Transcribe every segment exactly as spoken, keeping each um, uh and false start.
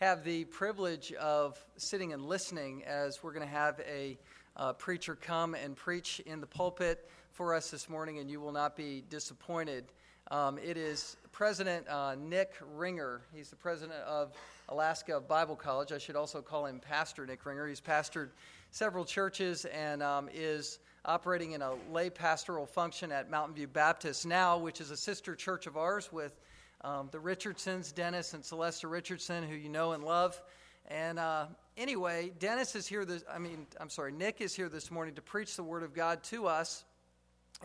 have the privilege of sitting and listening as we're going to have a uh, preacher come and preach in the pulpit for us this morning, and you will not be disappointed. Um, it is President uh, Nick Ringer. He's the president of Alaska Bible College. I should also call him Pastor Nick Ringer. He's pastored several churches and um, is operating in a lay pastoral function at Mountain View Baptist now, which is a sister church of ours with Um, the Richardsons, Dennis and Celesta Richardson, who you know and love. And uh, anyway, Dennis is here this, I mean, I'm sorry, Nick is here this morning to preach the Word of God to us.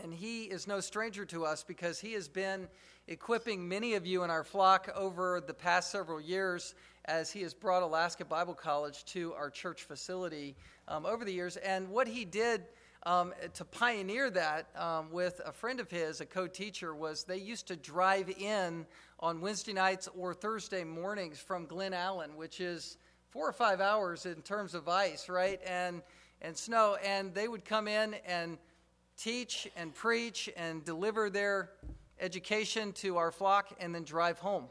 And he is no stranger to us because he has been equipping many of you in our flock over the past several years as he has brought Alaska Bible College to our church facility um, over the years. And what he did Um, to pioneer that um, with a friend of his, a co-teacher, was they used to drive in on Wednesday nights or Thursday mornings from Glen Allen, which is four or five hours in terms of ice, right, and and snow, and they would come in and teach and preach and deliver their education to our flock and then drive home.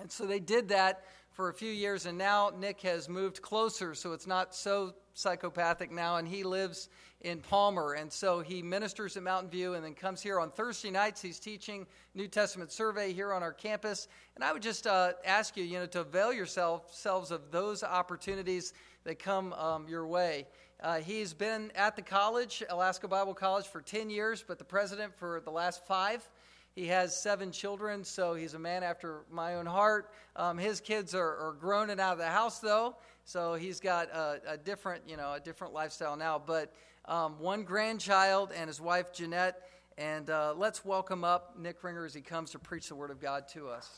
And so they did that for a few years, and now Nick has moved closer, so it's not so psychopathic now, and he lives in Palmer, and so he ministers at Mountain View and then comes here on Thursday nights. He's teaching New Testament survey here on our campus, and I would just uh, ask you, you know, to avail yourselves of those opportunities that come um, your way. Uh, he's been at the college, Alaska Bible College, for ten years, but the president for the last five. He has seven children, so he's a man after my own heart. Um, his kids are, are grown and out of the house, though, so he's got a, a different, you know, a different lifestyle now. But um, one grandchild and his wife, Jeanette, and uh, let's welcome up Nick Ringer as he comes to preach the Word of God to us.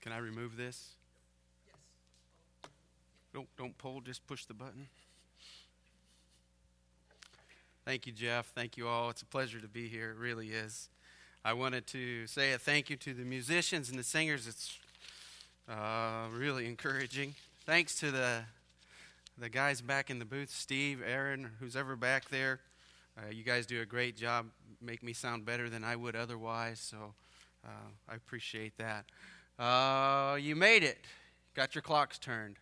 Can I remove this? Yes. Don't, don't pull, just push the button. Thank you, Jeff. Thank you all. It's a pleasure to be here. It really is. I wanted to say a thank you to the musicians and the singers. It's uh, really encouraging. Thanks to the the guys back in the booth, Steve, Aaron, who's ever back there. Uh, you guys do a great job. Make me sound better than I would otherwise, so uh, I appreciate that. Uh, you made it. Got your clocks turned.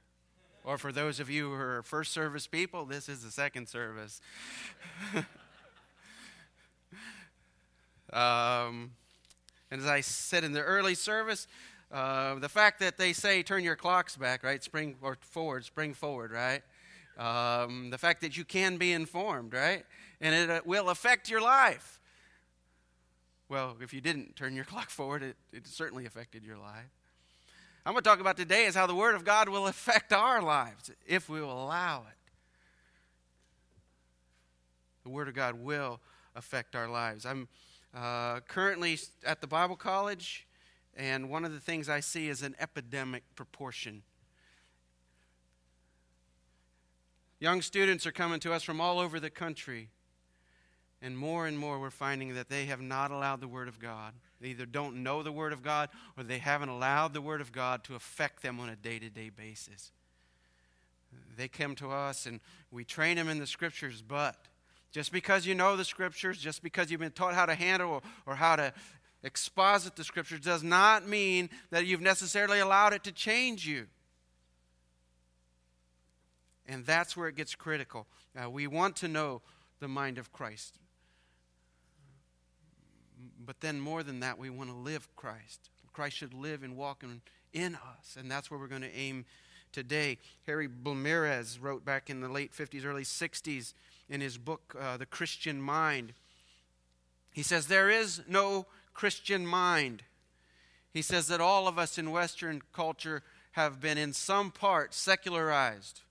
Or for those of you who are first service people, this is the second service. um, and as I said in the early service, uh, the fact that they say turn your clocks back, right? Spring or forward, spring forward, right? Um, the fact that you can be informed, right? And it uh, will affect your life. Well, if you didn't turn your clock forward, it, it certainly affected your life. I'm going to talk about today is how the Word of God will affect our lives if we will allow it. The Word of God will affect our lives. I'm uh, currently at the Bible College, and one of the things I see is an epidemic proportion. Young students are coming to us from all over the country. And more and more we're finding that they have not allowed the Word of God. They either don't know the Word of God or they haven't allowed the Word of God to affect them on a day-to-day basis. They come to us and we train them in the Scriptures, but just because you know the Scriptures, just because you've been taught how to handle or, or how to exposit the Scriptures does not mean that you've necessarily allowed it to change you. And that's where it gets critical. Uh, we want to know the mind of Christ. But then more than that, we want to live Christ. Christ should live and walk in, in us, and that's where we're going to aim today. Harry Blumirez wrote back in the late fifties, early sixties in his book, uh, The Christian Mind. He says, there is no Christian mind. He says that all of us in Western culture have been in some part secularized.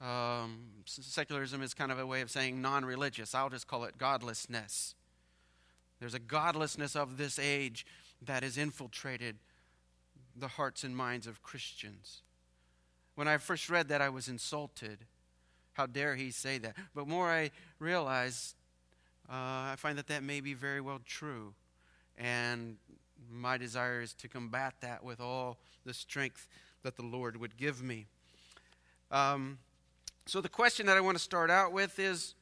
Um, secularism is kind of a way of saying non-religious. I'll just call it godlessness. There's a godlessness of this age that has infiltrated the hearts and minds of Christians. When I first read that, I was insulted. How dare he say that? But more I realize, uh, I find that that may be very well true. And my desire is to combat that with all the strength that the Lord would give me. Um, so the question that I want to start out with is,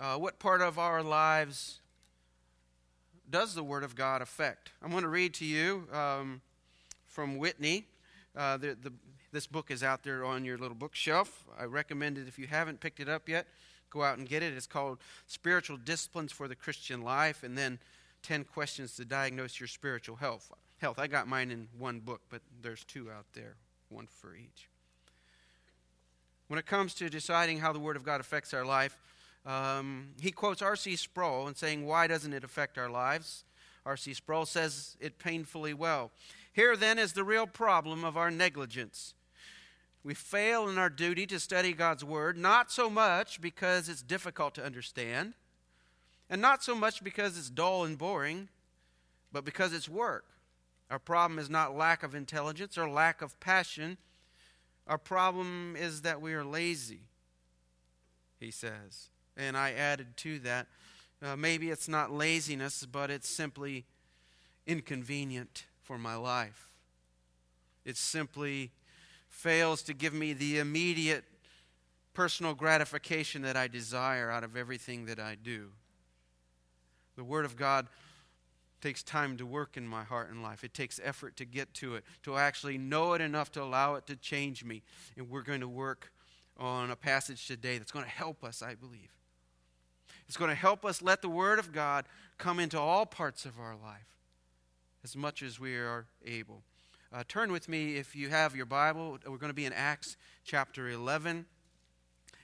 uh, what part of our lives does the Word of God affect? I'm going to read to you um, from Whitney. Uh, the, the, this book is out there on your little bookshelf. I recommend it if you haven't picked it up yet. Go out and get it. It's called Spiritual Disciplines for the Christian Life, and then ten questions to Diagnose Your Spiritual Health. Health. I got mine in one book, but there's two out there, one for each. When it comes to deciding how the Word of God affects our life, um, he quotes R C Sproul in saying, "Why doesn't it affect our lives?" R C Sproul says it painfully well. Here then is the real problem of our negligence. We fail in our duty to study God's Word, not so much because it's difficult to understand, and not so much because it's dull and boring, but because it's work. Our problem is not lack of intelligence or lack of passion. Our problem is that we are lazy, he says. And I added to that, uh, maybe it's not laziness, but it's simply inconvenient for my life. It's simply fails to give me the immediate personal gratification that I desire out of everything that I do. The Word of God takes time to work in my heart and life. It takes effort to get to it, to actually know it enough to allow it to change me. And we're going to work on a passage today that's going to help us, I believe. It's going to help us let the Word of God come into all parts of our life as much as we are able. Uh, turn with me, if you have your Bible, we're going to be in Acts chapter eleven.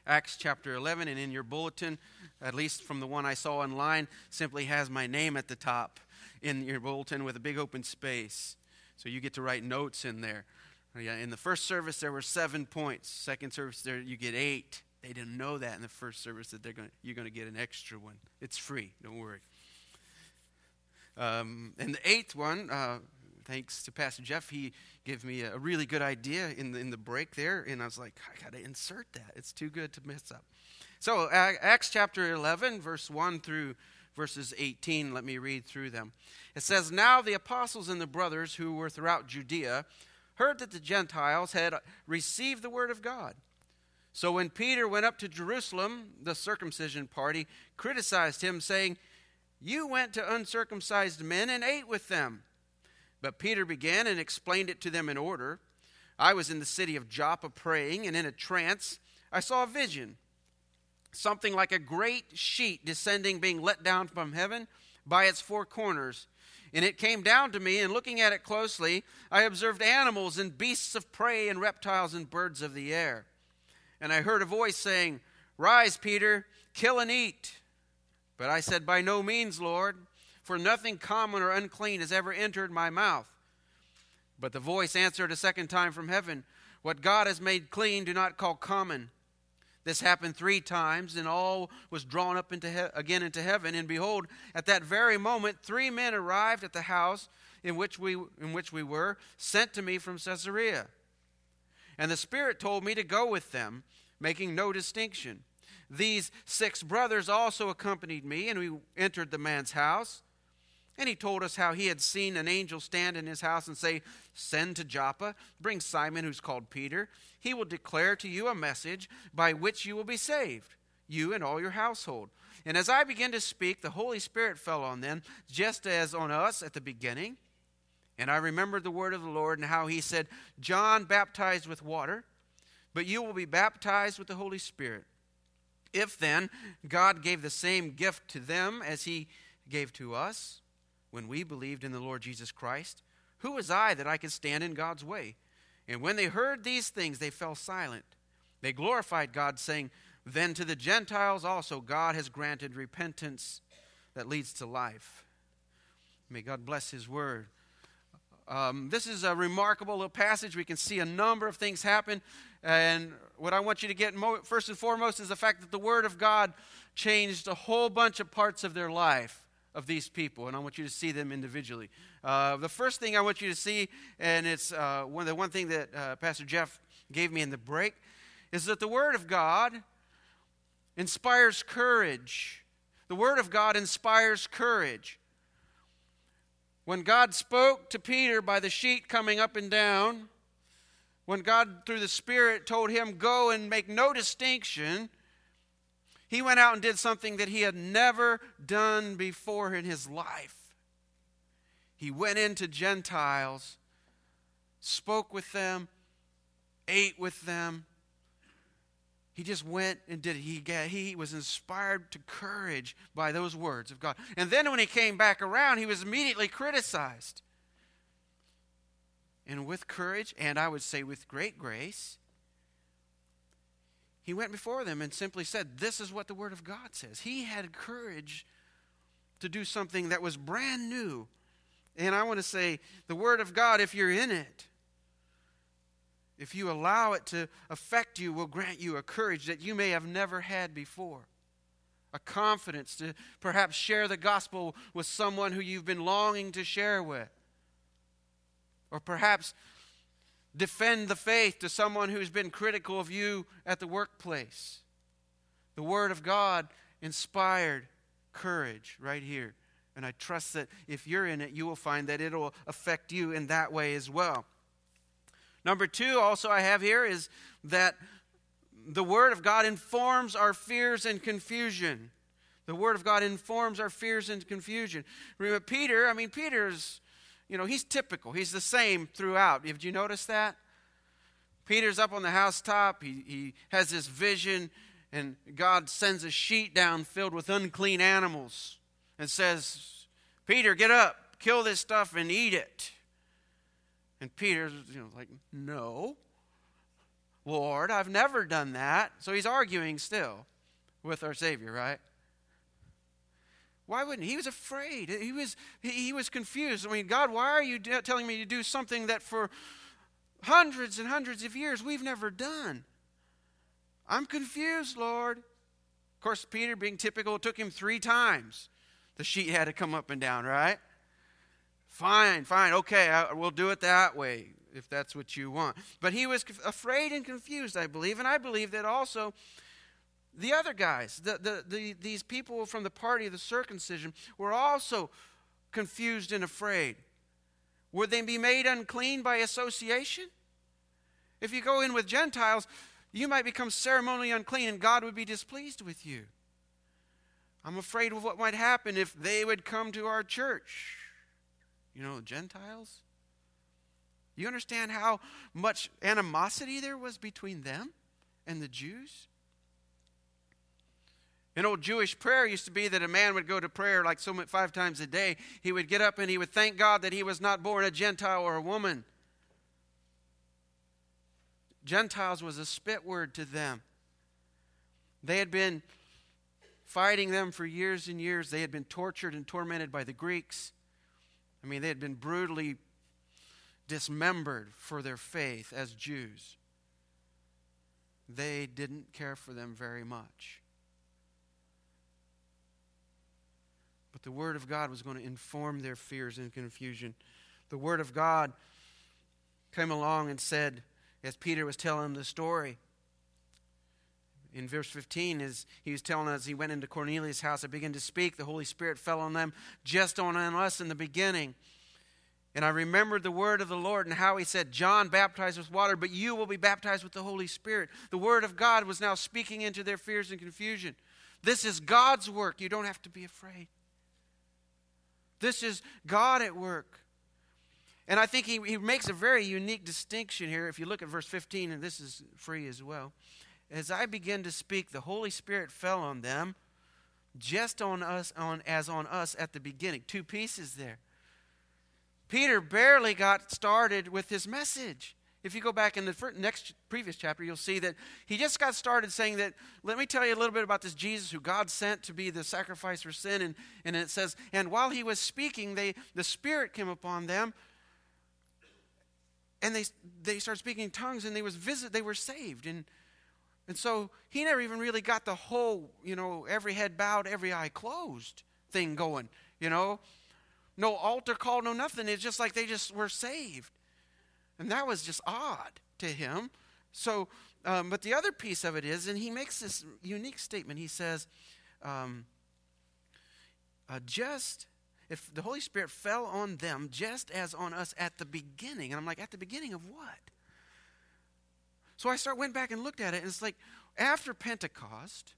Acts chapter eleven, and in your bulletin, at least from the one I saw online, simply has my name at the top in your bulletin with a big open space. So you get to write notes in there. In the first service, there were seven points. Second service, there you get eight. They didn't know that in the first service, that they're going to, you're going to get an extra one. It's free, don't worry. Um, and the eighth one... Uh, Thanks to Pastor Jeff, he gave me a really good idea in the, in the break there, and I was like, I got to insert that. It's too good to mess up. So Acts chapter eleven, verse one through verses eighteen, let me read through them. It says, "Now the apostles and the brothers who were throughout Judea heard that the Gentiles had received the word of God. So when Peter went up to Jerusalem, the circumcision party criticized him, saying, 'You went to uncircumcised men and ate with them.' But Peter began and explained it to them in order. 'I was in the city of Joppa praying, and in a trance I saw a vision, something like a great sheet descending, being let down from heaven by its four corners. And it came down to me, and looking at it closely, I observed animals and beasts of prey and reptiles and birds of the air. And I heard a voice saying, "Rise, Peter, kill and eat." But I said, "By no means, Lord, for nothing common or unclean has ever entered my mouth." But the voice answered a second time from heaven, "What God has made clean, do not call common." This happened three times, and all was drawn up into he- again into heaven. And behold, at that very moment, three men arrived at the house in which we in which we were, sent to me from Caesarea. And the Spirit told me to go with them, making no distinction. These six brothers also accompanied me, and we entered the man's house. And he told us how he had seen an angel stand in his house and say, 'Send to Joppa, bring Simon, who's called Peter. He will declare to you a message by which you will be saved, you and all your household.' And as I began to speak, the Holy Spirit fell on them, just as on us at the beginning. And I remembered the word of the Lord and how he said, 'John baptized with water, but you will be baptized with the Holy Spirit.' If then God gave the same gift to them as he gave to us, when we believed in the Lord Jesus Christ, who was I that I could stand in God's way?" And when they heard these things, they fell silent. They glorified God, saying, "Then to the Gentiles also God has granted repentance that leads to life." May God bless his word. Um, this is a remarkable little passage. We can see a number of things happen. And what I want you to get mo- first and foremost is the fact that the Word of God changed a whole bunch of parts of their life, of these people. And I want you to see them individually. Uh, the first thing I want you to see, and it's uh, one, the one thing that uh, Pastor Jeff gave me in the break, is that the Word of God inspires courage. The Word of God inspires courage. When God spoke to Peter by the sheet coming up and down, when God, through the Spirit, told him, go and make no distinction, he went out and did something that he had never done before in his life. He went into Gentiles, spoke with them, ate with them. He just went and did it. He, got, he was inspired to courage by those words of God. And then when he came back around, he was immediately criticized. And with courage, and I would say with great grace, he went before them and simply said, this is what the Word of God says. He had courage to do something that was brand new. And I want to say, the Word of God, if you're in it, if you allow it to affect you, will grant you a courage that you may have never had before. A confidence to perhaps share the gospel with someone who you've been longing to share with. Or perhaps defend the faith to someone who's been critical of you at the workplace. The Word of God inspired courage right here. And I trust that if you're in it, you will find that it will affect you in that way as well. Number two, also I have here, is that the Word of God informs our fears and confusion. The Word of God informs our fears and confusion. Remember Peter, I mean, Peter's, you know, he's typical. He's the same throughout. Did you notice that? Peter's up on the housetop. He, he has this vision, and God sends a sheet down filled with unclean animals and says, Peter, get up, kill this stuff and eat it. And Peter's, you know, like, no, Lord, I've never done that. So he's arguing still with our Savior, right? Why wouldn't he? He was afraid. He was he was confused. I mean, God, why are you d- telling me to do something that for hundreds and hundreds of years we've never done? I'm confused, Lord. Of course, Peter, being typical, it took him three times. The sheet had to come up and down, right? Fine, fine, okay, I, we'll do it that way if that's what you want. But he was afraid and confused, I believe, and I believe that also the other guys, the, the, the, these people from the party of the circumcision, were also confused and afraid. Would they be made unclean by association? If you go in with Gentiles, you might become ceremonially unclean and God would be displeased with you. I'm afraid of what might happen if they would come to our church. You know, Gentiles? You understand how much animosity there was between them and the Jews? An old Jewish prayer used to be that a man would go to prayer like so many, five times a day. He would get up and he would thank God that he was not born a Gentile or a woman. Gentiles was a spit word to them. They had been fighting them for years and years. They had been tortured and tormented by the Greeks. I mean, they had been brutally dismembered for their faith as Jews. They didn't care for them very much. But the Word of God was going to inform their fears and confusion. The Word of God came along and said, as Peter was telling the story, in verse fifteen, as he was telling us, he went into Cornelius' house and began to speak. The Holy Spirit fell on them, just on us in the beginning. And I remembered the word of the Lord and how he said, John baptized with water, but you will be baptized with the Holy Spirit. The Word of God was now speaking into their fears and confusion. This is God's work. You don't have to be afraid. This is God at work. And I think he, he makes a very unique distinction here. If you look at verse fifteen, and this is free as well. As I began to speak, the Holy Spirit fell on them, just on us, on as on us at the beginning. Two pieces there. Peter barely got started with his message. If you go back in the first, next previous chapter, you'll see that he just got started saying that, let me tell you a little bit about this Jesus who God sent to be the sacrifice for sin. And, and it says, and while he was speaking, they the Spirit came upon them, and they they started speaking in tongues, and they was visit they were saved. And And so he never even really got the whole, you know, every head bowed, every eye closed thing going, you know. No altar call, no nothing. It's just like they just were saved. And that was just odd to him. So, um, but the other piece of it is, and he makes this unique statement. He says, um, uh, just, if the Holy Spirit fell on them just as on us at the beginning. And I'm like, at the beginning of what? So I start went back and looked at it, and it's like after Pentecost,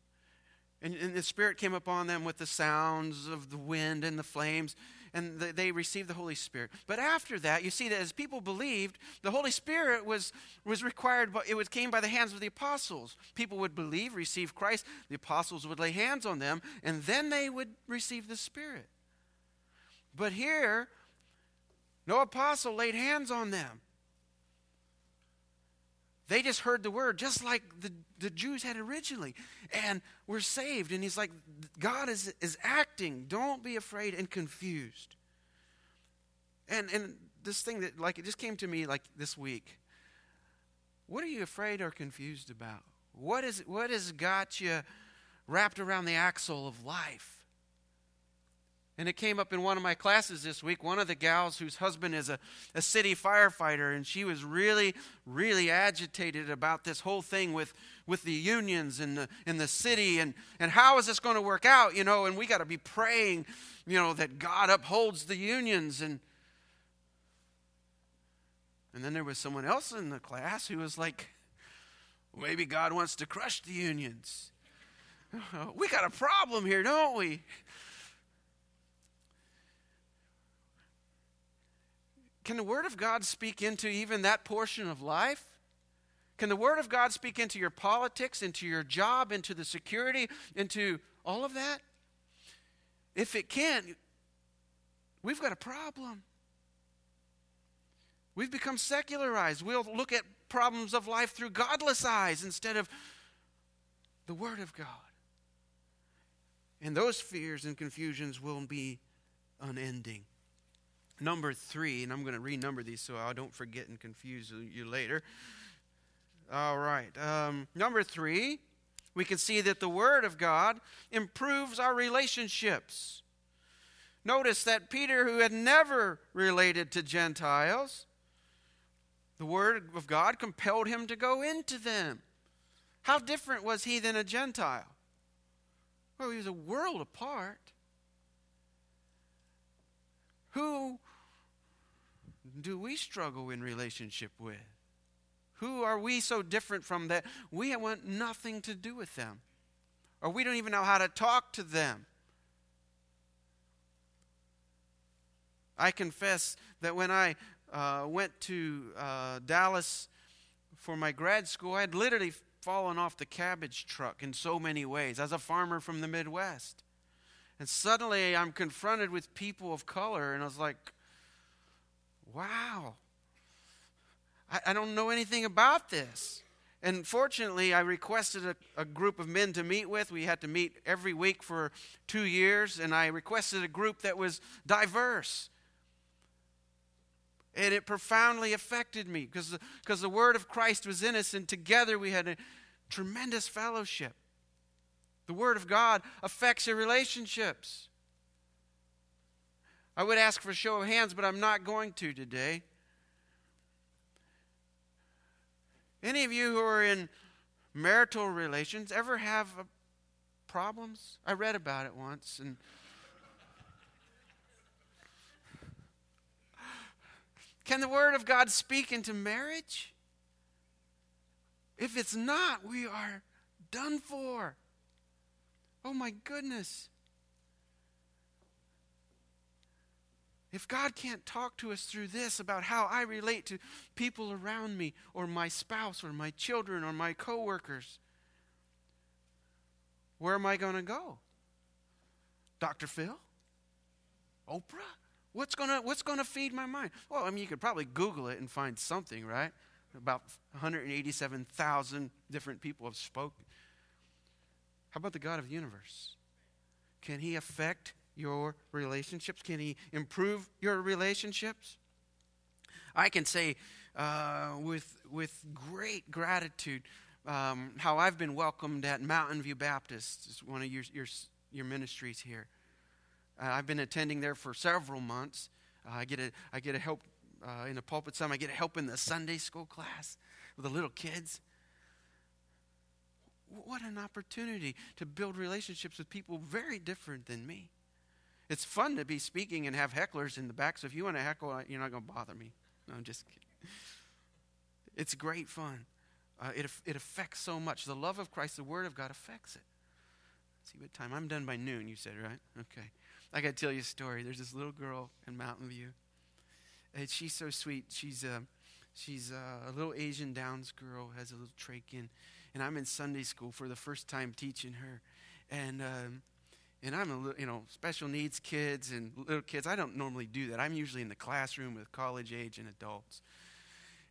and, and the Spirit came upon them with the sounds of the wind and the flames, and the, they received the Holy Spirit. But after that, you see that as people believed, the Holy Spirit was was required, it was, came by the hands of the apostles. People would believe, receive Christ, the apostles would lay hands on them, and then they would receive the Spirit. But here, no apostle laid hands on them. They just heard the word, just like the, the Jews had originally, and were saved. And he's like, God is, is acting. Don't be afraid and confused. And and this thing that, like, it just came to me, like, this week. What are you afraid or confused about? What is what has got you wrapped around the axle of life? And it came up in one of my classes this week, one of the gals whose husband is a, a city firefighter, and she was really, really agitated about this whole thing with, with the unions and the, and the city, and, and how is this going to work out, you know, and we got to be praying, you know, that God upholds the unions. And, and then there was someone else in the class who was like, maybe God wants to crush the unions. We got a problem here, don't we? Can the Word of God speak into even that portion of life? Can the Word of God speak into your politics, into your job, into the security, into all of that? If it can, we've got a problem. We've become secularized. We'll look at problems of life through godless eyes instead of the Word of God. And those fears and confusions will be unending. Number three, and I'm going to renumber these so I don't forget and confuse you later. All right. Um, number three, we can see that the Word of God improves our relationships. Notice that Peter, who had never related to Gentiles, the Word of God compelled him to go into them. How different was he than a Gentile? Well, he was a world apart. Who do we struggle in relationship with? Who are we so different from that we want nothing to do with them? Or we don't even know how to talk to them? I confess that when I uh, went to uh, Dallas for my grad school, I had literally fallen off the cabbage truck in so many ways. As a farmer from the Midwest. And suddenly I'm confronted with people of color, and I was like, wow, I, I don't know anything about this. And fortunately, I requested a, a group of men to meet with. We had to meet every week for two years, and I requested a group that was diverse. And it profoundly affected me because the, because the word of Christ was in us, and together we had a tremendous fellowship. The Word of God affects your relationships. I would ask for a show of hands, but I'm not going to today. Any of you who are in marital relations ever have uh, problems? I read about it once. And can the Word of God speak into marriage? If it's not, we are done for. Oh my goodness. If God can't talk to us through this about how I relate to people around me or my spouse or my children or my coworkers, where am I going to go? Doctor Phil? Oprah? What's going to what's going to feed my mind? Well, I mean, you could probably Google it and find something, right? About one hundred eighty-seven thousand different people have spoken. How about the God of the universe? Can he affect your relationships? Can he improve your relationships? I can say uh, with with great gratitude um, how I've been welcomed at Mountain View Baptist. It's one of your your, your ministries here. Uh, I've been attending there for several months. Uh, I get a I get a help uh, in the pulpit some. I get a help in the Sunday school class with the little kids. What an opportunity to build relationships with people very different than me. It's fun to be speaking and have hecklers in the back, so if you want to heckle, you're not going to bother me. No, I'm just kidding. It's great fun. Uh, it, it affects so much. The love of Christ, the Word of God, affects it. Let's see what time. I'm done by noon, you said, right? Okay. I got to tell you a story. There's this little girl in Mountain View. And she's so sweet. She's a, she's a little Asian Downs girl, has a little trach in. And I'm in Sunday school for the first time teaching her. And um, and I'm a little, you know, special needs kids and little kids. I don't normally do that. I'm usually in the classroom with college age and adults.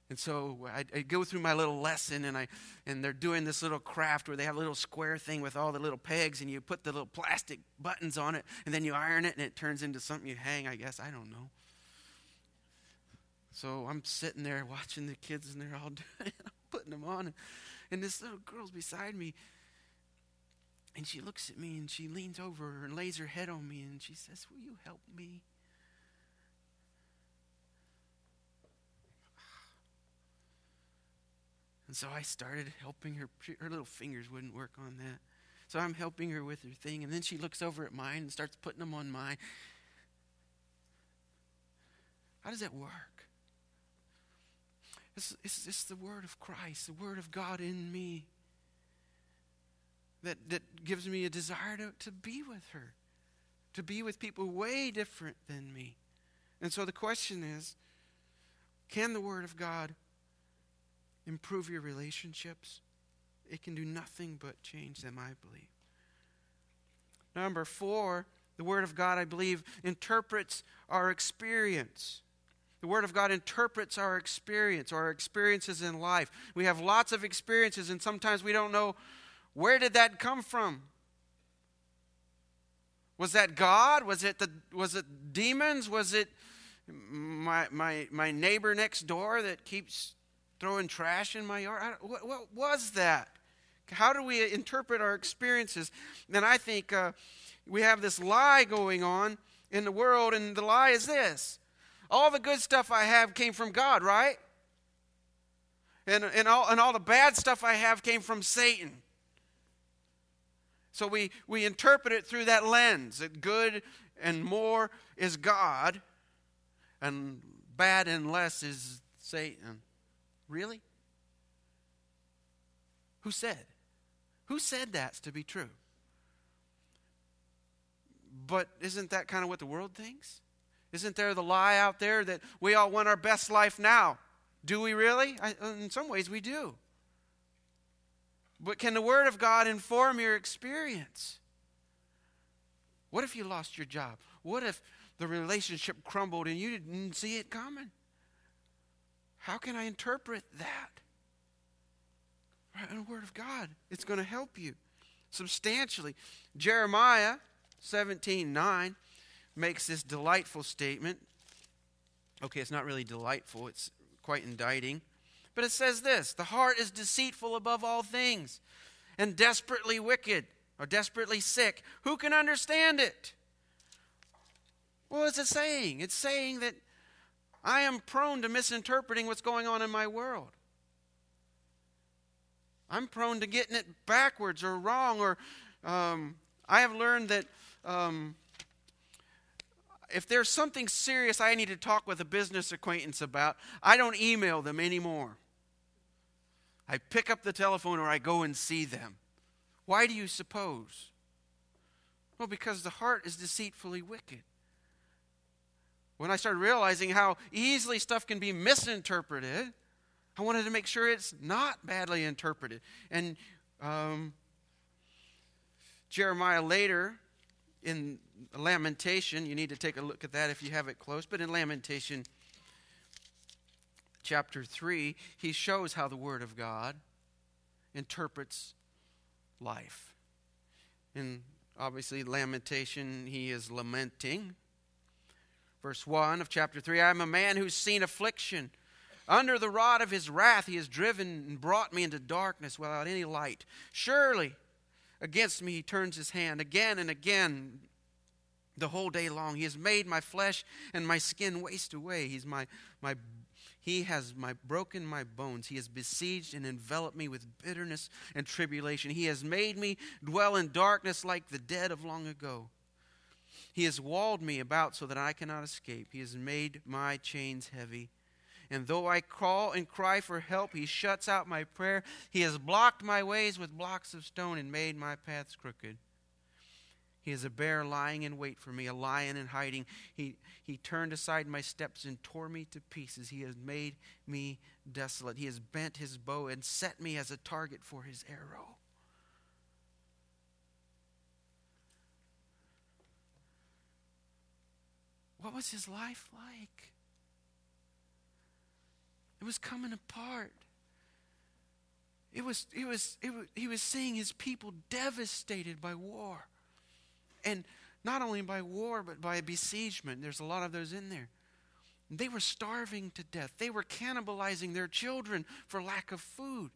And so I, I go through my little lesson, and I, and they're doing this little craft where they have a little square thing with all the little pegs, and you put the little plastic buttons on it, and then you iron it, and it turns into something you hang, I guess. I don't know. So I'm sitting there watching the kids, and they're all doing it. I'm putting them on, and, and this little girl's beside me, and she looks at me, and she leans over and lays her head on me, and she says, "Will you help me?" And so I started helping her. Her little fingers wouldn't work on that. So I'm helping her with her thing. And then she looks over at mine and starts putting them on mine. How does that work? It's, it's, it's the Word of Christ, the Word of God in me that, that gives me a desire to, to be with her, to be with people way different than me. And so the question is, can the Word of God improve your relationships? It can do nothing but change them, I believe. Number four, the Word of God, I believe, interprets our experience. The Word of God interprets our experience, our experiences in life. We have lots of experiences, and sometimes we don't know, where did that come from? Was that God? Was it the? Was it demons? Was it my my my neighbor next door that keeps throwing trash in my yard? I, what, what was that? How do we interpret our experiences? And I think uh, we have this lie going on in the world, and the lie is this: all the good stuff I have came from God, right? And and all and all the bad stuff I have came from Satan. So we we interpret it through that lens: that good and more is God, and bad and less is Satan. Really? Who said? Who said that's to be true? But isn't that kind of what the world thinks? Isn't there the lie out there that we all want our best life now? Do we really? I, in some ways we do. But can the Word of God inform your experience? What if you lost your job? What if the relationship crumbled and you didn't see it coming? How can I interpret that? Right, and the Word of God, it's going to help you substantially. Jeremiah seventeen nine makes this delightful statement. Okay, it's not really delightful. It's quite indicting. But it says this: the heart is deceitful above all things and desperately wicked, or desperately sick. Who can understand it? Well, it's a saying. It's saying that I am prone to misinterpreting what's going on in my world. I'm prone to getting it backwards or wrong. Or um, I have learned that um, if there's something serious I need to talk with a business acquaintance about, I don't email them anymore. I pick up the telephone or I go and see them. Why do you suppose? Well, because the heart is deceitfully wicked. When I started realizing how easily stuff can be misinterpreted, I wanted to make sure it's not badly interpreted. And um, Jeremiah later in Lamentation, you need to take a look at that if you have it close, but in Lamentation chapter three, he shows how the Word of God interprets life. And obviously Lamentation, he is lamenting. Verse one of chapter three, I am a man who's seen affliction. Under the rod of his wrath he has driven and brought me into darkness without any light. Surely against me he turns his hand again and again the whole day long. He has made my flesh and my skin waste away. He's my, my, he has my broken my bones. He has besieged and enveloped me with bitterness and tribulation. He has made me dwell in darkness like the dead of long ago. He has walled me about so that I cannot escape. He has made my chains heavy. And though I call and cry for help, he shuts out my prayer. He has blocked my ways with blocks of stone and made my paths crooked. He is a bear lying in wait for me, a lion in hiding. He he turned aside my steps and tore me to pieces. He has made me desolate. He has bent his bow and set me as a target for his arrow. What was his life like? It was coming apart. It was, it was, it was, he was seeing his people devastated by war. And not only by war, but by besiegement. There's a lot of those in there. They were starving to death. They were cannibalizing their children for lack of food.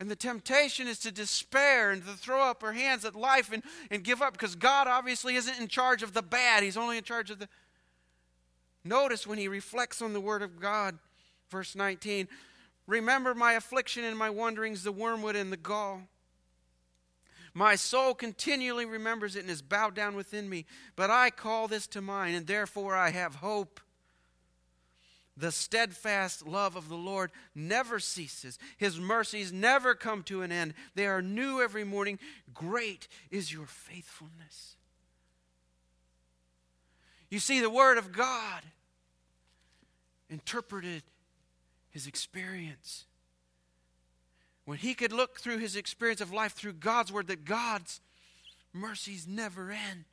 And the temptation is to despair and to throw up our hands at life and, and give up, because God obviously isn't in charge of the bad. He's only in charge of the... Notice when he reflects on the Word of God, verse nineteen, remember my affliction and my wanderings, the wormwood and the gall. My soul continually remembers it and is bowed down within me. But I call this to mind, and therefore I have hope. The steadfast love of the Lord never ceases. His mercies never come to an end. They are new every morning. Great is your faithfulness. You see, the Word of God interpreted his experience. When he could look through his experience of life through God's Word, that God's mercies never end,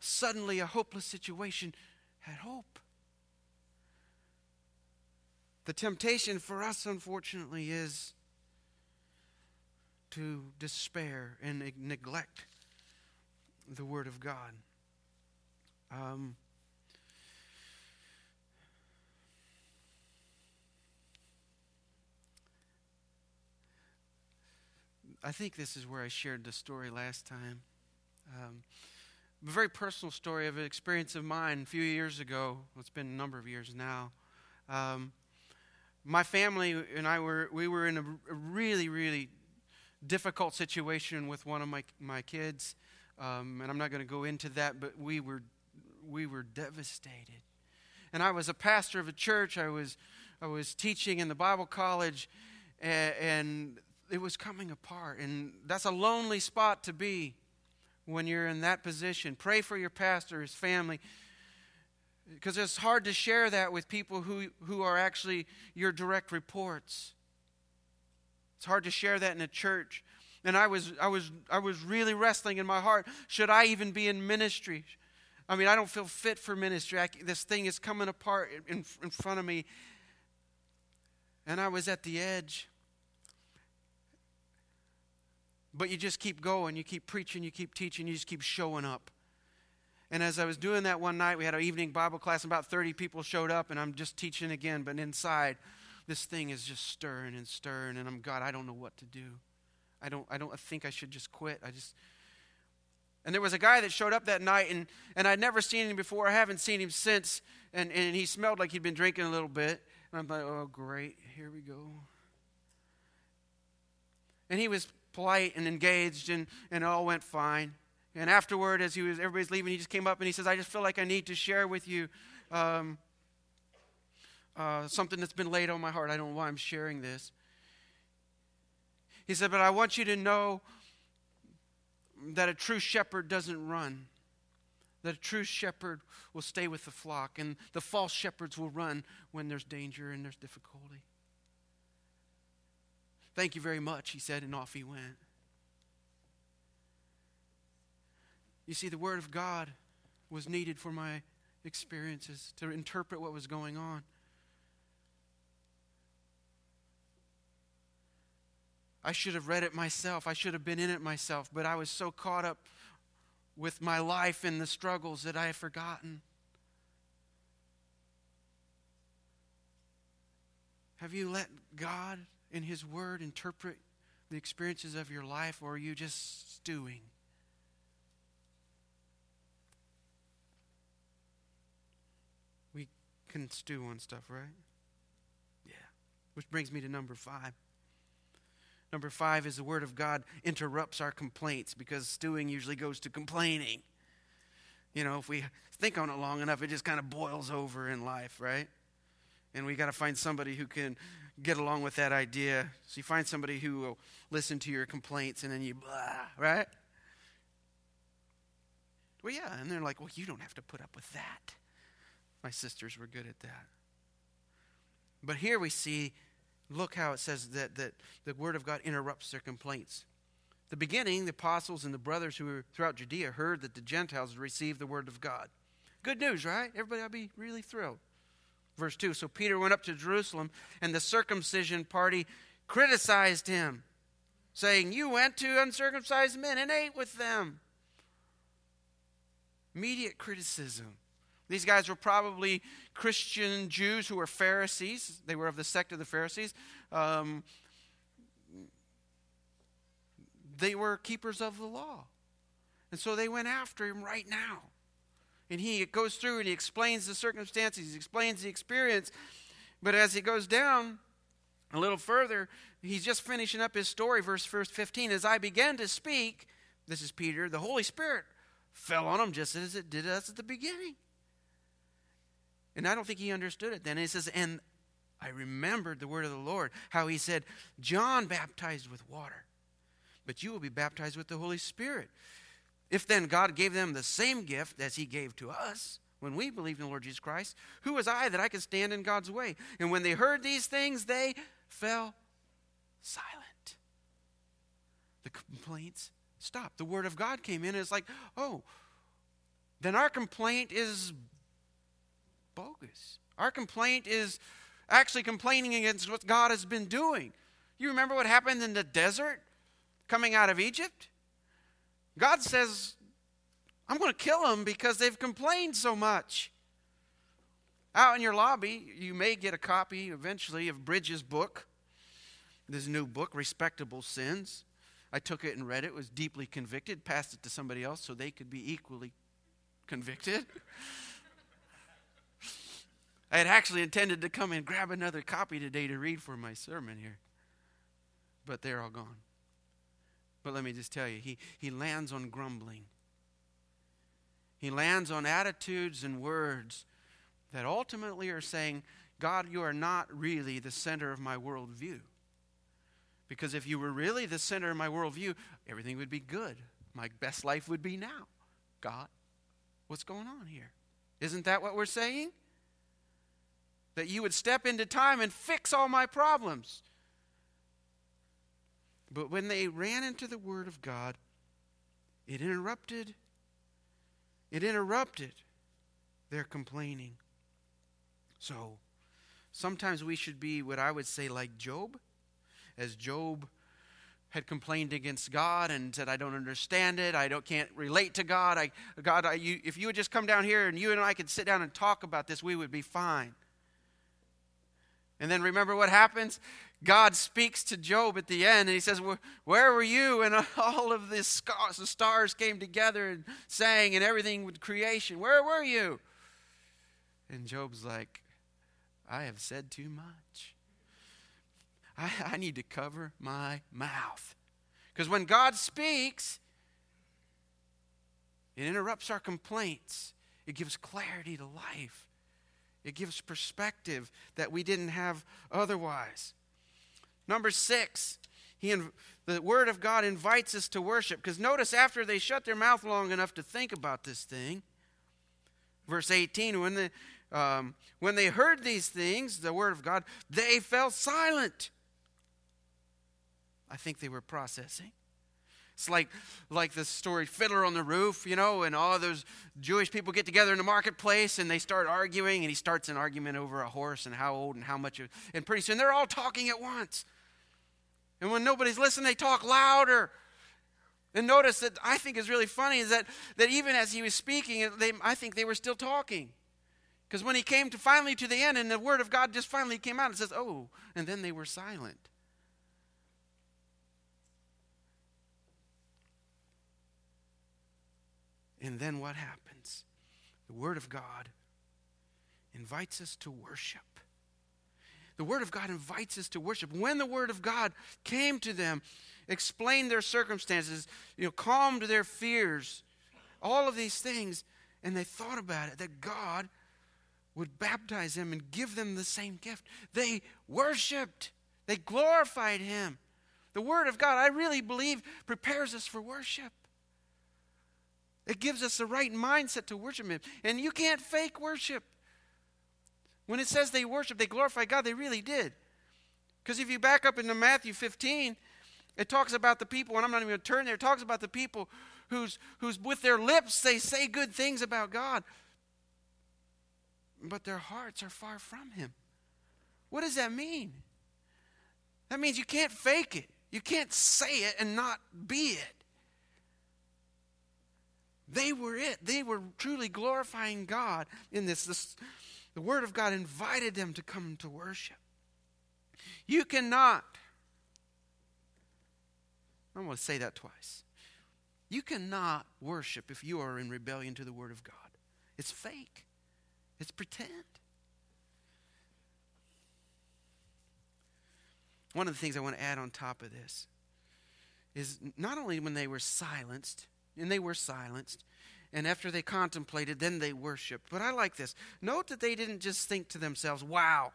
suddenly a hopeless situation had hope. The temptation for us, unfortunately, is to despair and neglect the Word of God. Um... I think this is where I shared the story last time. Um, a very personal story of an experience of mine a few years ago. Well, it's been a number of years now. Um, my family and I were we were in a really, really difficult situation with one of my my kids, um, and I'm not going to go into that. But we were we were devastated. And I was a pastor of a church. I was I was teaching in the Bible college, and. and it was coming apart, and that's a lonely spot to be when you're in that position. Pray for your pastor, his family, because it's hard to share that with people who, who are actually your direct reports. It's hard to share that in a church. And I was I was I was really wrestling in my heart. Should I even be in ministry? I mean, I don't feel fit for ministry. I, this thing is coming apart in, in front of me, and I was at the edge. But you just keep going, you keep preaching, you keep teaching, you just keep showing up. And as I was doing that one night, we had an evening Bible class, and about thirty people showed up, and I'm just teaching again, but inside, this thing is just stirring and stirring, and I'm, God, I don't know what to do. I don't, I don't I think I should just quit. I just, and there was a guy that showed up that night, and, and I'd never seen him before. I haven't seen him since, and, and he smelled like he'd been drinking a little bit. And I'm like, oh, great, here we go. And he was polite and engaged, and, and it all went fine. And afterward, as he was, everybody's leaving, he just came up and he says, I just feel like I need to share with you um, uh, something that's been laid on my heart. I don't know why I'm sharing this. He said, but I want you to know that a true shepherd doesn't run. That a true shepherd will stay with the flock, and the false shepherds will run when there's danger and there's difficulty. Thank you very much, he said, and off he went. You see, the Word of God was needed for my experiences to interpret what was going on. I should have read it myself. I should have been in it myself, but I was so caught up with my life and the struggles that I had forgotten. Have you let God in his Word interpret the experiences of your life, or are you just stewing? We can stew on stuff, right? Yeah. Which brings me to number five. Number five is the Word of God interrupts our complaints, because stewing usually goes to complaining. you know, if we think on it long enough, it just kind of boils over in life, right? And we got to find somebody who can get along with that idea. So you find somebody who will listen to your complaints, and then you blah, right? Well, yeah, and they're like, well, you don't have to put up with that. My sisters were good at that. But here we see, look how it says that, that the word of God interrupts their complaints. The beginning, the apostles and the brothers who were throughout Judea heard that the Gentiles received the word of God. Good news, right? Everybody would be really thrilled. Verse two, so Peter went up to Jerusalem, and the circumcision party criticized him, saying, you went to uncircumcised men and ate with them. Immediate criticism. These guys were probably Christian Jews who were Pharisees. They were of the sect of the Pharisees. Um, they were keepers of the law. And so they went after him right now. And he goes through and he explains the circumstances. He explains the experience. But as he goes down a little further, he's just finishing up his story. Verse fifteen, as I began to speak, this is Peter, the Holy Spirit fell on him just as it did us at the beginning. And I don't think he understood it then. He says, and I remembered the word of the Lord, how he said, John baptized with water, but you will be baptized with the Holy Spirit. If then God gave them the same gift as he gave to us when we believed in the Lord Jesus Christ, who was I that I could stand in God's way? And when they heard these things, they fell silent. The complaints stopped. The word of God came in, and it's like, oh, then our complaint is bogus. Our complaint is actually complaining against what God has been doing. You remember what happened in the desert coming out of Egypt? God says, I'm going to kill them because they've complained so much. Out in your lobby, you may get a copy eventually of Bridges' book, this new book, Respectable Sins. I took it and read it, was deeply convicted, passed it to somebody else so they could be equally convicted. I had actually intended to come and grab another copy today to read for my sermon here. But they're all gone. But let me just tell you, he, he lands on grumbling. He lands on attitudes and words that ultimately are saying, God, you are not really the center of my worldview. Because if you were really the center of my worldview, everything would be good. My best life would be now. God, what's going on here? Isn't that what we're saying? That you would step into time and fix all my problems. But when they ran into the word of God, it interrupted, it interrupted their complaining. So sometimes we should be what I would say like Job. As Job had complained against God and said, I don't understand it. I don't can't relate to God. I, God, I, you, if you would just come down here and you and I could sit down and talk about this, we would be fine. And then remember what happens? God speaks to Job at the end, and he says, where were you? And all of the stars came together and sang and everything with creation. Where were you? And Job's like, I have said too much. I, I need to cover my mouth. Because when God speaks, it interrupts our complaints. It gives clarity to life. It gives perspective that we didn't have otherwise. Number six, he inv- the Word of God invites us to worship. Because notice after they shut their mouth long enough to think about this thing, verse eighteen, when the, um, when they heard these things, the Word of God, they fell silent. I think they were processing. It's like, like the story Fiddler on the Roof, you know, and all those Jewish people get together in the marketplace and they start arguing, and he starts an argument over a horse and how old and how much. Of, and pretty soon they're all talking at once. And when nobody's listening, they talk louder. And notice that I think is really funny is that, that even as he was speaking, they, I think they were still talking. Because when he came to finally to the end and the word of God just finally came out, it says, oh, and then they were silent. And then what happens? The Word of God invites us to worship. The Word of God invites us to worship. When the Word of God came to them, explained their circumstances, you know, calmed their fears, all of these things, and they thought about it, that God would baptize them and give them the same gift. They worshiped. They glorified him. The Word of God, I really believe, prepares us for worship. It gives us the right mindset to worship him. And you can't fake worship. When it says they worship, they glorify God, they really did. Because if you back up into Matthew fifteen, it talks about the people, and I'm not even going to turn there, it talks about the people who's, who's with their lips, they say good things about God, but their hearts are far from him. What does that mean? That means you can't fake it. You can't say it and not be it. They were it. They were truly glorifying God in this. this The Word of God invited them to come to worship. You cannot, I'm going to say that twice. You cannot worship if you are in rebellion to the Word of God. It's fake. It's pretend. One of the things I want to add on top of this is not only when they were silenced, and they were silenced, and after they contemplated, then they worshiped. But I like this. Note that they didn't just think to themselves, wow,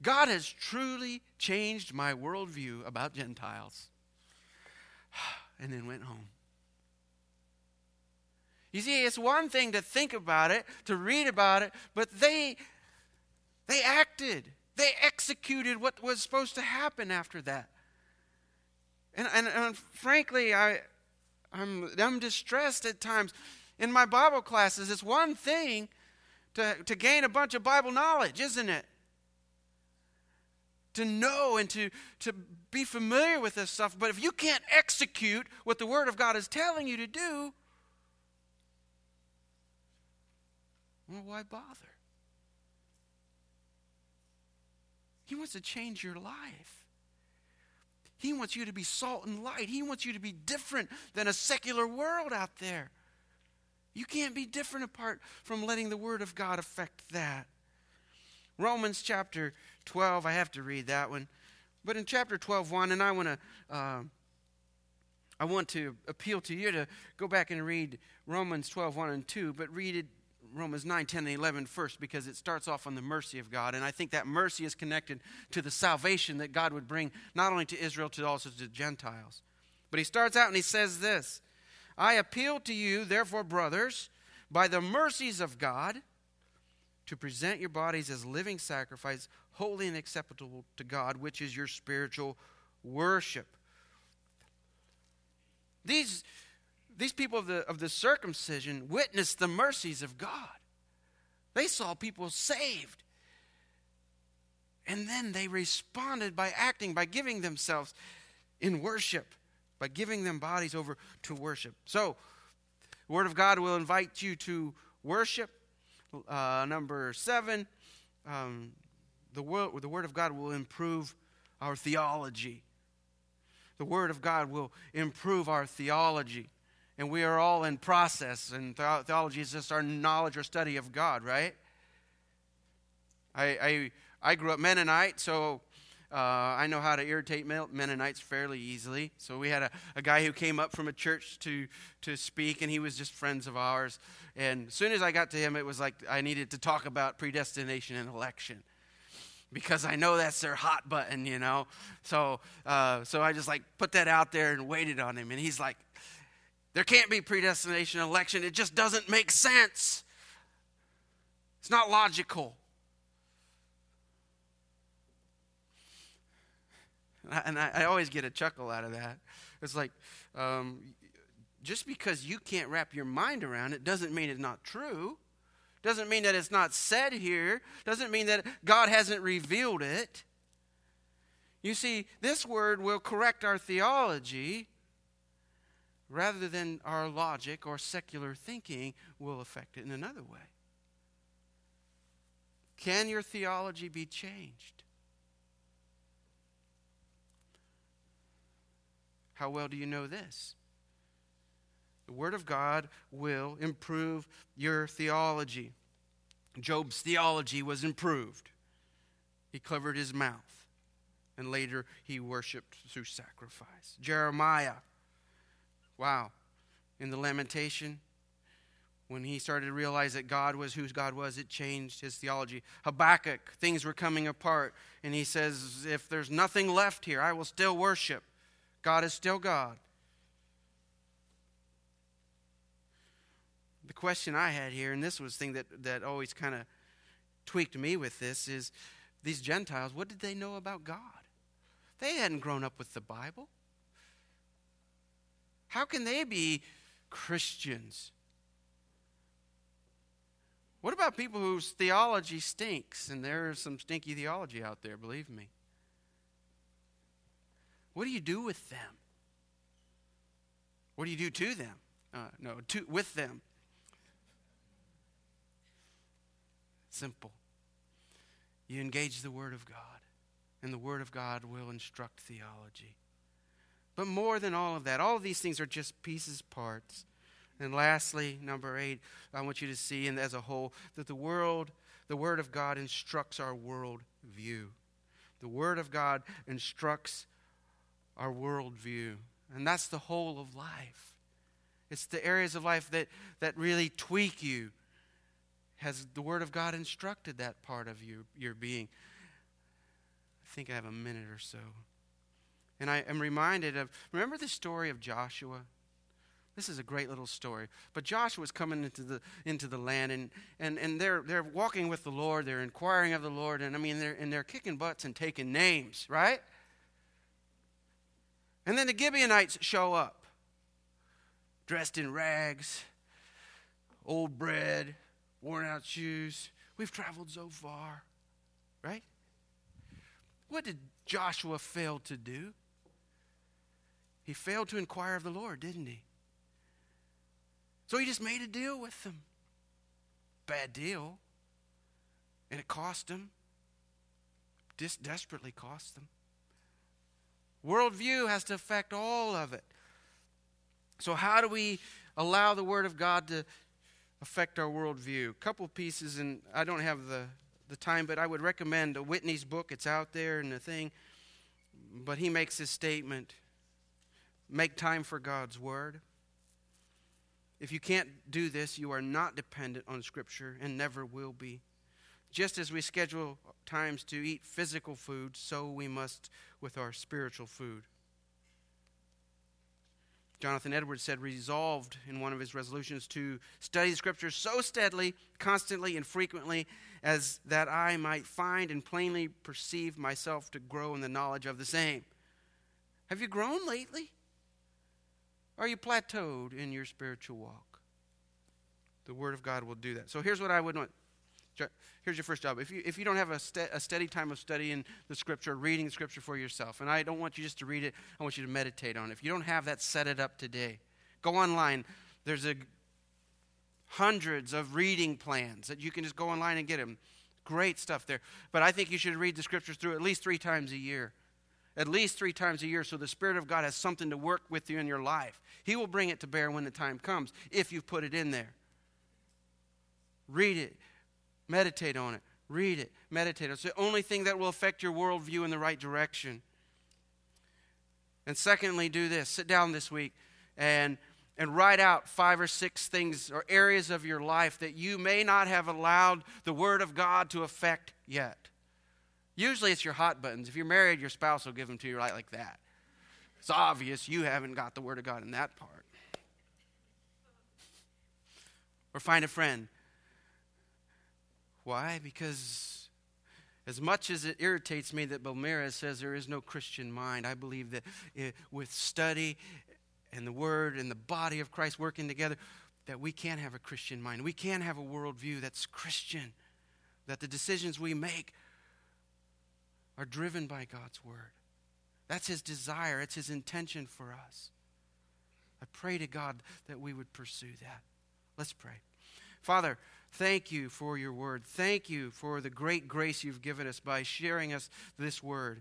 God has truly changed my worldview about Gentiles. And then went home. You see, it's one thing to think about it, to read about it, but they, they acted. They executed what was supposed to happen after that. And, and, and frankly, I... I'm, I'm distressed at times. In my Bible classes, it's one thing to, to gain a bunch of Bible knowledge, isn't it? To know and to, to be familiar with this stuff. But if you can't execute what the Word of God is telling you to do, well, why bother? He wants to change your life. He wants you to be salt and light. He wants you to be different than a secular world out there. You can't be different apart from letting the Word of God affect that. Romans chapter twelve, I have to read that one. But in chapter twelve, one, and I want to uh, I want to appeal to you to go back and read Romans twelve, one and two, but read it Romans nine, ten, and eleven first, because it starts off on the mercy of God. And I think that mercy is connected to the salvation that God would bring not only to Israel, but also to the Gentiles. But he starts out and he says this, I appeal to you, therefore, brothers, by the mercies of God, to present your bodies as living sacrifice, holy and acceptable to God, which is your spiritual worship. These... These people of the, of the circumcision witnessed the mercies of God. They saw people saved. And then they responded by acting, by giving themselves in worship, by giving them bodies over to worship. So, the Word of God will invite you to worship. Uh, number seven, um, the, world, the Word of God will improve our theology. The Word of God will improve our theology. And we are all in process, and theology is just our knowledge or study of God, right? I I, I grew up Mennonite, so uh, I know how to irritate Mennonites fairly easily. So we had a, a guy who came up from a church to, to speak, and he was just friends of ours. And as soon as I got to him, it was like I needed to talk about predestination and election, because I know that's their hot button, you know? So uh, so I just like put that out there and waited on him, and he's like, there can't be predestination election. It just doesn't make sense. It's not logical. And I, and I, I always get a chuckle out of that. It's like, um, just because you can't wrap your mind around it doesn't mean it's not true. Doesn't mean that it's not said here. Doesn't mean that God hasn't revealed it. You see, this word will correct our theology rather than our logic or secular thinking will affect it in another way. Can your theology be changed? How well do you know this? The Word of God will improve your theology. Job's theology was improved. He covered his mouth, and later he worshiped through sacrifice. Jeremiah. Wow. In the Lamentation, When he started to realize that God was who God was, it changed his theology. Habakkuk, things were coming apart. And he says, if there's nothing left here, I will still worship. God is still God. The question I had here, and this was the thing that, that always kind of tweaked me with this, is these Gentiles, what did they know about God? They hadn't grown up with the Bible. How can they be Christians? What about people whose theology stinks? And there is some stinky theology out there, believe me. What do you do with them? What do you do to them? Uh, no, to, with them. Simple. You engage the Word of God, and the Word of God will instruct theology. But more than all of that, all of these things are just pieces, parts. And lastly, number eight, I want you to see, and as a whole, that the world, the Word of God instructs our world view. The Word of God instructs our world view. And that's the whole of life. It's the areas of life that, that really tweak you. Has the Word of God instructed that part of you, your being? I think I have a minute or so. And I am reminded of, remember the story of Joshua? This is a great little story. But Joshua's coming into the into the land, and and, and they're they're walking with the Lord, they're inquiring of the Lord, and I mean they're and they're kicking butts and taking names, right? And then the Gibeonites show up, dressed in rags, old bread, worn out shoes. We've traveled so far, right? What did Joshua fail to do? He failed to inquire of the Lord, didn't he? So he just made a deal with them. Bad deal. And it cost him. Dis- desperately cost them. Worldview has to affect all of it. So how do we allow the Word of God to affect our worldview? A couple pieces, and I don't have the, the time, but I would recommend Whitney's book. It's out there and the thing. But he makes this statement. Make time for God's Word. If you can't do this, you are not dependent on Scripture and never will be. Just as we schedule times to eat physical food, so we must with our spiritual food. Jonathan Edwards said, resolved in one of his resolutions to study the Scripture so steadily, constantly, and frequently as that I might find and plainly perceive myself to grow in the knowledge of the same. Have you grown lately? Are you plateaued in your spiritual walk? The Word of God will do that. So here's what I would want. Here's your first job. If you if you don't have a, ste- a steady time of studying the Scripture, reading the Scripture for yourself, and I don't want you just to read it, I want you to meditate on it. If you don't have that, set it up today. Go online. There's a hundreds of reading plans that you can just go online and get them. Great stuff there. But I think you should read the Scriptures through at least three times a year. At least three times a year, so the Spirit of God has something to work with you in your life. He will bring it to bear when the time comes, if you put it in there. Read it. Meditate on it. Read it. Meditate on it. It's the only thing that will affect your worldview in the right direction. And secondly, do this. Sit down this week and, and write out five or six things or areas of your life that you may not have allowed the Word of God to affect yet. Usually it's your hot buttons. If you're married, your spouse will give them to you right like that. It's obvious you haven't got the Word of God in that part. Or find a friend. Why? Because as much as it irritates me that Blumirez says there is no Christian mind, I believe that it, with study and the Word and the body of Christ working together, that we can have a Christian mind. We can have a worldview that's Christian, that the decisions we make are driven by God's Word. That's His desire. It's His intention for us. I pray to God that we would pursue that. Let's pray. Father, thank you for your Word. Thank you for the great grace you've given us by sharing us this Word,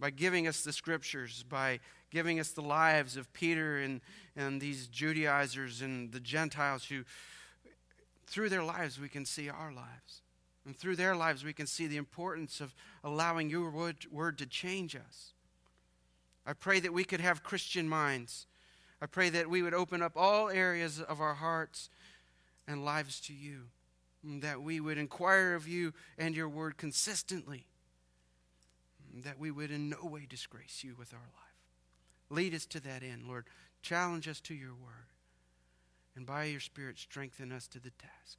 by giving us the Scriptures, by giving us the lives of Peter and, and these Judaizers and the Gentiles who, through their lives, we can see our lives. And through their lives, we can see the importance of allowing your word, word to change us. I pray that we could have Christian minds. I pray that we would open up all areas of our hearts and lives to you, that we would inquire of you and your word consistently, that we would in no way disgrace you with our life. Lead us to that end, Lord. Challenge us to your word, and by your Spirit strengthen us to the task.